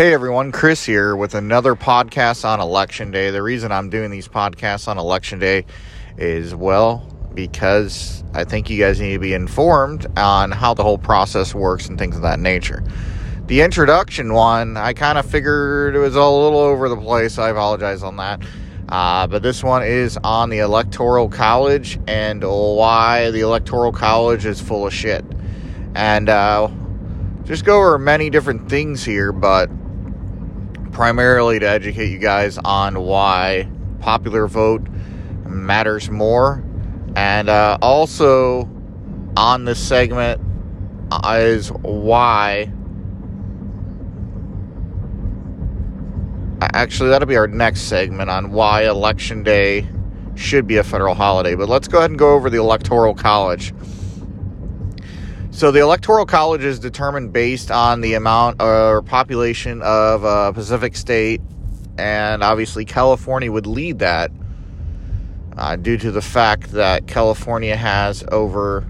Hey everyone, Chris here with another podcast on Election Day. The reason I'm doing these podcasts on Election Day is, because I think you guys need to be informed on how the whole process works and things of that nature. The introduction one, I kind of figured it was a little over the place. I apologize on that. But this one is on the Electoral College and why the Electoral College is full of shit. And just go over many different things here, but primarily to educate you guys on why popular vote matters more. And also on this segment is why... Actually, that'll be our next segment on why Election Day should be a federal holiday. But let's go ahead and go over the Electoral College. So the Electoral College is determined based on the amount or population of a Pacific state, and obviously California would lead that due to the fact that California has over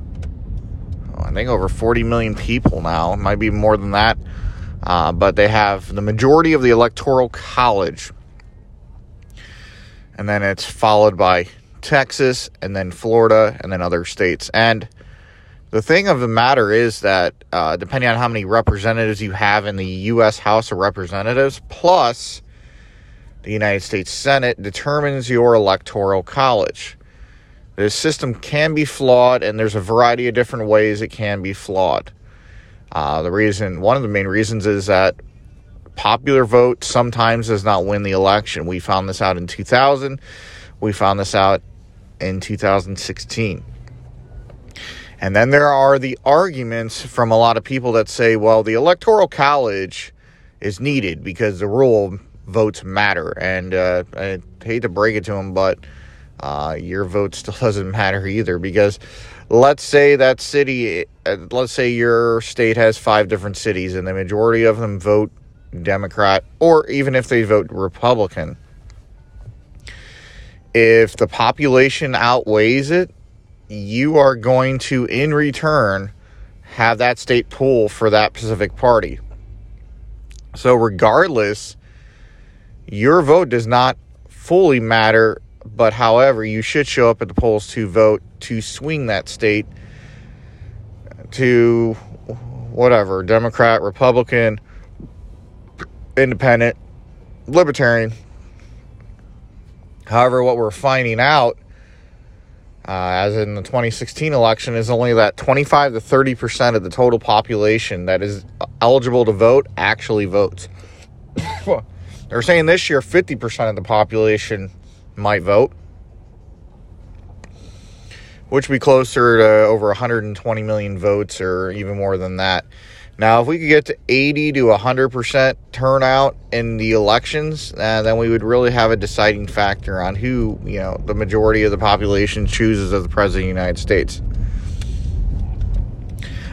40 million people now. It might be more than that, but they have the majority of the Electoral College. And then it's followed by Texas, and then Florida, and then other states. And the thing of the matter is that depending on how many representatives you have in the U.S. House of Representatives, plus the United States Senate, determines your Electoral College. This system can be flawed, and there's a variety of different ways it can be flawed. One of the main reasons is that popular vote sometimes does not win the election. We found this out in 2000. We found this out in 2016. And then there are the arguments from a lot of people that say, well, the Electoral College is needed because the rural votes matter. And I hate to break it to them, but your vote still doesn't matter either, because let's say that city, let's say your state has five different cities and the majority of them vote Democrat, or even if they vote Republican. If the population outweighs it, you are going to, in return, have that state pull for that specific party. So regardless, your vote does not fully matter, but however, you should show up at the polls to vote to swing that state to whatever, Democrat, Republican, Independent, Libertarian. However, what we're finding out as in the 2016 election, is only that 25 to 30% of the total population that is eligible to vote actually votes. They're saying this year 50% of the population might vote, which would be closer to over 120 million votes or even more than that. Now, if we could get to 80 to 100% turnout in the elections, then we would really have a deciding factor on who, the majority of the population chooses as the President of the United States.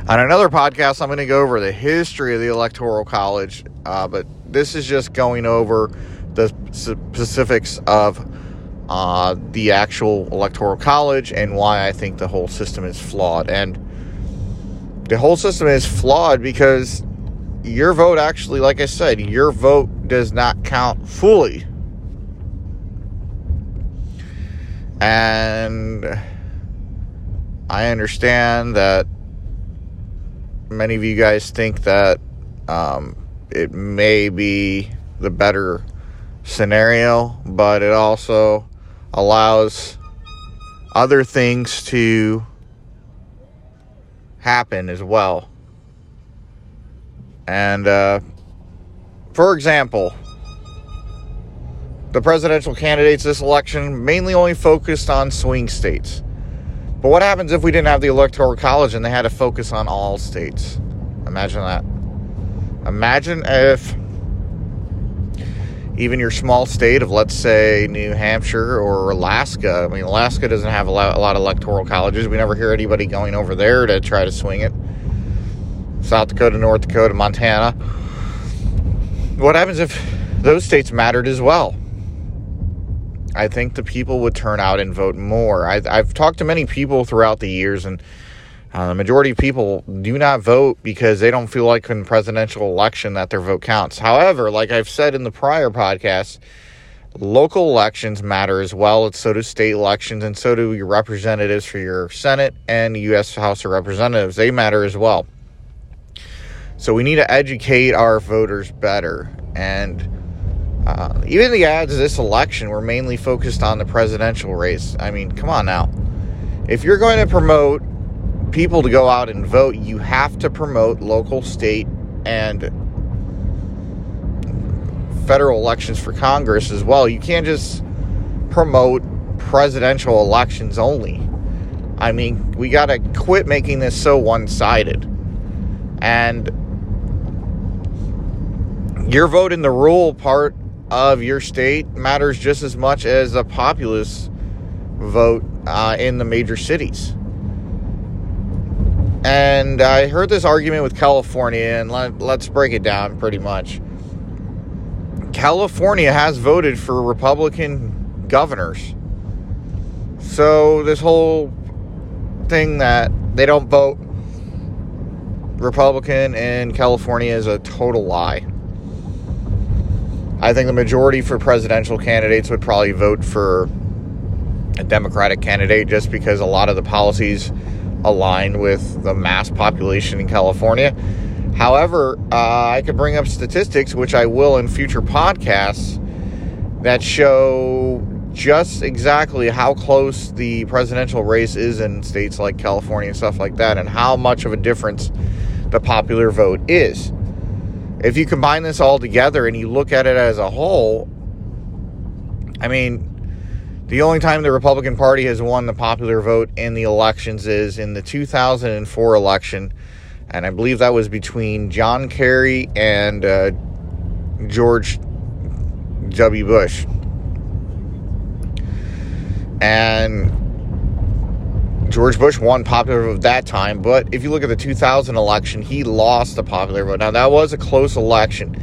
On another podcast, I'm going to go over the history of the Electoral College, but this is just going over the specifics of the actual Electoral College and why I think the whole system is flawed. And the whole system is flawed because your vote actually, like I said, your vote does not count fully. And I understand that many of you guys think that it may be the better scenario, but it also allows other things to happen as well. And for example, the presidential candidates this election mainly only focused on swing states. But what happens if we didn't have the Electoral College and they had to focus on all states? Imagine that. Imagine if even your small state of, let's say, New Hampshire or Alaska. I mean, Alaska doesn't have a lot of electoral colleges. We never hear anybody going over there to try to swing it. South Dakota, North Dakota, Montana. What happens if those states mattered as well? I think the people would turn out and vote more. I've talked to many people throughout the years, and The majority of people do not vote because they don't feel like in presidential election that their vote counts. However, like I've said in the prior podcast, local elections matter as well. So do state elections, and so do your representatives for your Senate and U.S. House of Representatives. They matter as well. So we need to educate our voters better. And even the ads of this election were mainly focused on the presidential race. I mean, come on now. If you're going to promote people to go out and vote, you have to promote local, state, and federal elections for Congress as well. You can't just promote presidential elections only. I mean, we got to quit making this so one-sided. And your vote in the rural part of your state matters just as much as a populist vote in the major cities. And I heard this argument with California, and let's break it down pretty much. California has voted for Republican governors. So this whole thing that they don't vote Republican in California is a total lie. I think the majority for presidential candidates would probably vote for a Democratic candidate just because a lot of the policies align with the mass population in California. However, I could bring up statistics, which I will in future podcasts, that show just exactly how close the presidential race is in states like California and stuff like that, and how much of a difference the popular vote is. If you combine this all together and you look at it as a whole, I mean, the only time the Republican Party has won the popular vote in the elections is in the 2004 election, and I believe that was between John Kerry and George W. Bush. And George Bush won popular vote that time, but if you look at the 2000 election, he lost the popular vote. Now, that was a close election.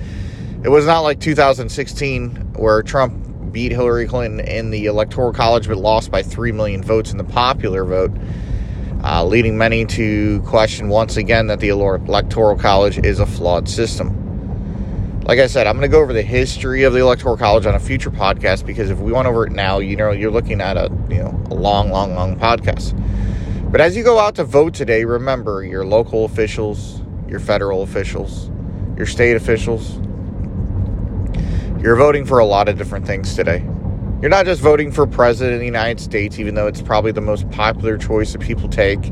It was not like 2016 where Trump beat Hillary Clinton in the Electoral College but lost by 3 million votes in the popular vote, leading many to question once again that the Electoral College is a flawed system. Like I said, I'm going to go over the history of the Electoral College on a future podcast, because if we went over it now, you know, you're looking at a long podcast. But as you go out to vote today, remember your local officials, your federal officials, your state officials. You're voting for a lot of different things today. You're not just voting for president of the United States, even though it's probably the most popular choice that people take.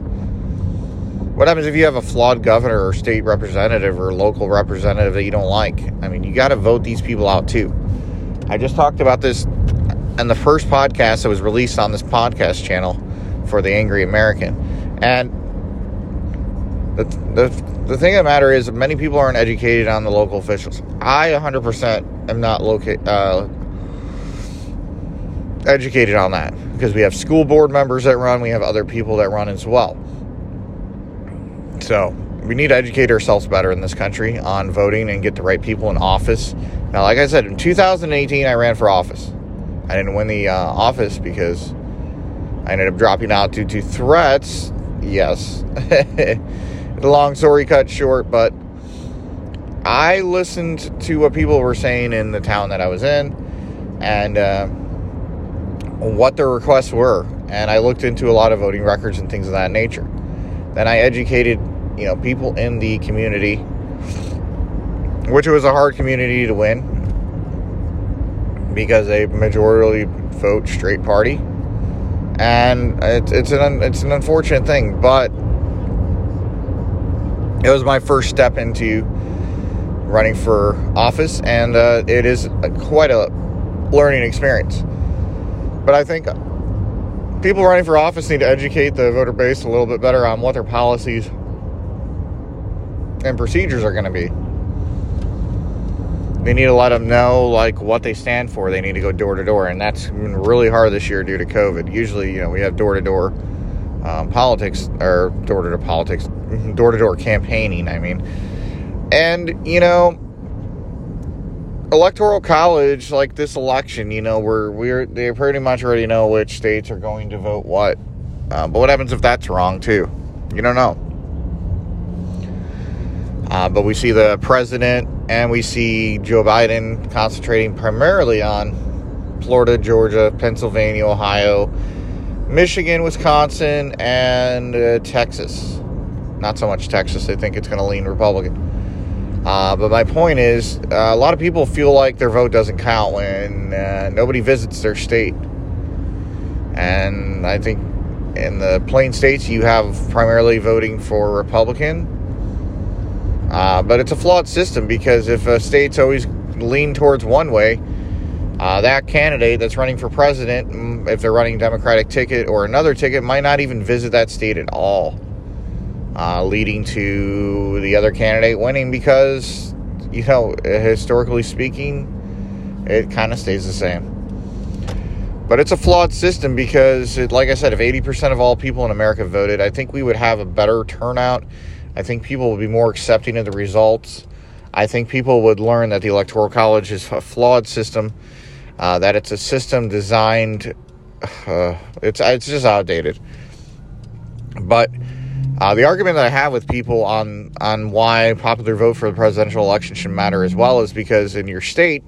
What happens if you have a flawed governor or state representative or local representative that you don't like? I mean, you got to vote these people out too. I just talked about this in the first podcast that was released on this podcast channel for the Angry American. And the thing of the matter is many people aren't educated on the local officials. I 100% am not educated on that, because we have school board members that run. We have other people that run as well. So we need to educate ourselves better in this country on voting and get the right people in office. Now, like I said, in 2018, I ran for office. I didn't win the office because I ended up dropping out due to threats. Yes. Long story cut short, but I listened to what people were saying in the town that I was in and what their requests were. And I looked into a lot of voting records and things of that nature. Then I educated, people in the community, which was a hard community to win because they majority vote straight party, and it's an unfortunate thing. But it was my first step into running for office, and it is quite a learning experience. But I think people running for office need to educate the voter base a little bit better on what their policies and procedures are going to be. They need to let them know, what they stand for. They need to go door-to-door, and that's been really hard this year due to COVID. Usually, we have door-to-door politics, or door-to-door campaigning, I mean. And, Electoral College, like this election, they pretty much already know which states are going to vote what. But what happens if that's wrong, too? You don't know. But we see the president and we see Joe Biden concentrating primarily on Florida, Georgia, Pennsylvania, Ohio, Michigan, Wisconsin, and Texas. Not so much Texas. They think it's going to lean Republican. But my point is, a lot of people feel like their vote doesn't count when nobody visits their state. And I think in the plain states, you have primarily voting for Republican. But it's a flawed system because if a state's always lean towards one way, that candidate that's running for president, if they're running Democratic ticket or another ticket, might not even visit that state at all. Leading to the other candidate winning because, you know, historically speaking, it kind of stays the same. But it's a flawed system because, like I said, if 80% of all people in America voted, I think we would have a better turnout. I think people would be more accepting of the results. I think people would learn that the Electoral College is a flawed system, that it's a system designed... It's just outdated. But... the argument that I have with people on why popular vote for the presidential election should matter as well is because in your state,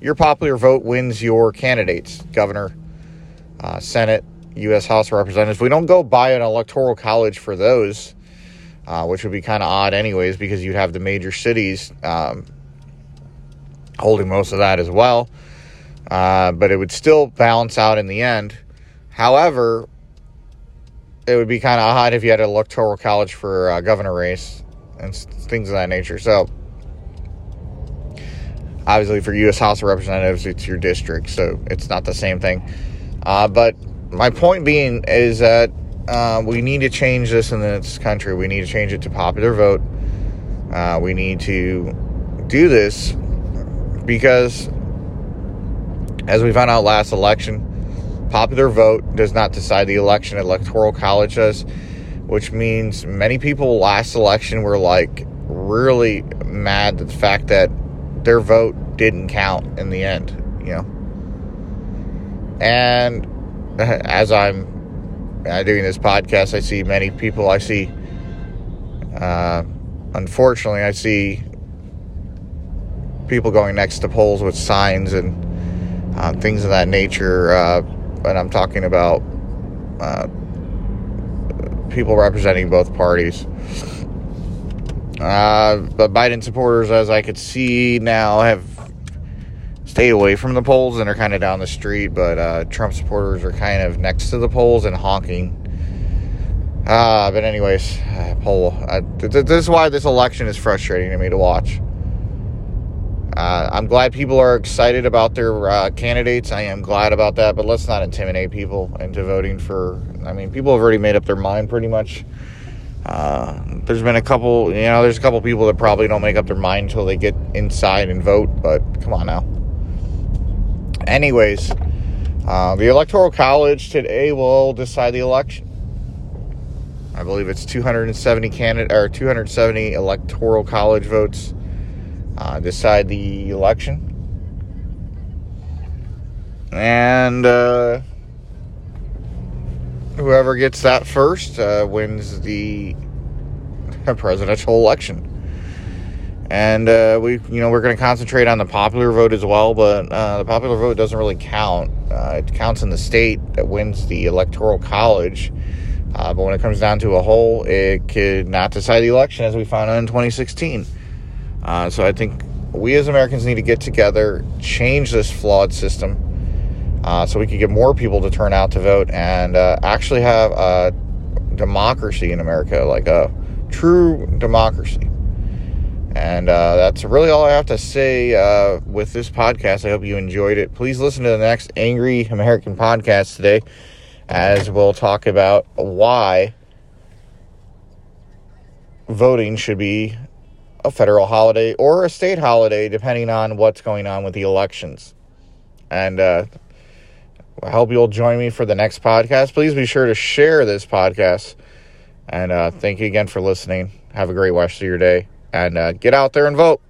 your popular vote wins your candidates, governor, Senate, U.S. House of Representatives. We don't go by an electoral college for those, which would be kind of odd anyways, because you'd have the major cities holding most of that as well. But it would still balance out in the end. However... it would be kind of odd if you had an electoral college for a governor race and things of that nature. So, obviously, for U.S. House of Representatives, it's your district, so it's not the same thing. But my point being is that we need to change this in this country. We need to change it to popular vote. We need to do this because, as we found out last election, popular vote does not decide the election. Electoral college does, which means many people last election were like really mad at the fact that their vote didn't count in the end, you know. And as I'm doing this podcast, I see many people. I see, unfortunately, I see people going next to polls with signs and things of that nature. And I'm talking about people representing both parties. But Biden supporters, as I could see now, have stayed away from the polls and are kind of down the street. But Trump supporters are kind of next to the polls and honking. But anyways, this is why this election is frustrating to me to watch. I'm glad people are excited about their candidates. I am glad about that, but let's not intimidate people into voting for... I mean, people have already made up their mind pretty much. There's been a couple... you know, there's a couple people that probably don't make up their mind until they get inside and vote, but come on now. Anyways, the Electoral College today will decide the election. I believe it's 270 Electoral College votes. Decide the election. And whoever gets that first wins the presidential election. And we're going to concentrate on the popular vote as well, but the popular vote doesn't really count. It counts in the state that wins the Electoral College. But when it comes down to a whole, it could not decide the election, as we found out in 2016. So I think we as Americans need to get together, change this flawed system, so we can get more people to turn out to vote and actually have a democracy in America, like a true democracy. And that's really all I have to say with this podcast. I hope you enjoyed it. Please listen to the next Angry American podcast today, as we'll talk about why voting should be a federal holiday or a state holiday, depending on what's going on with the elections. And I hope you'll join me for the next podcast. Please be sure to share this podcast. And thank you again for listening. Have a great rest of your day. And get out there and vote.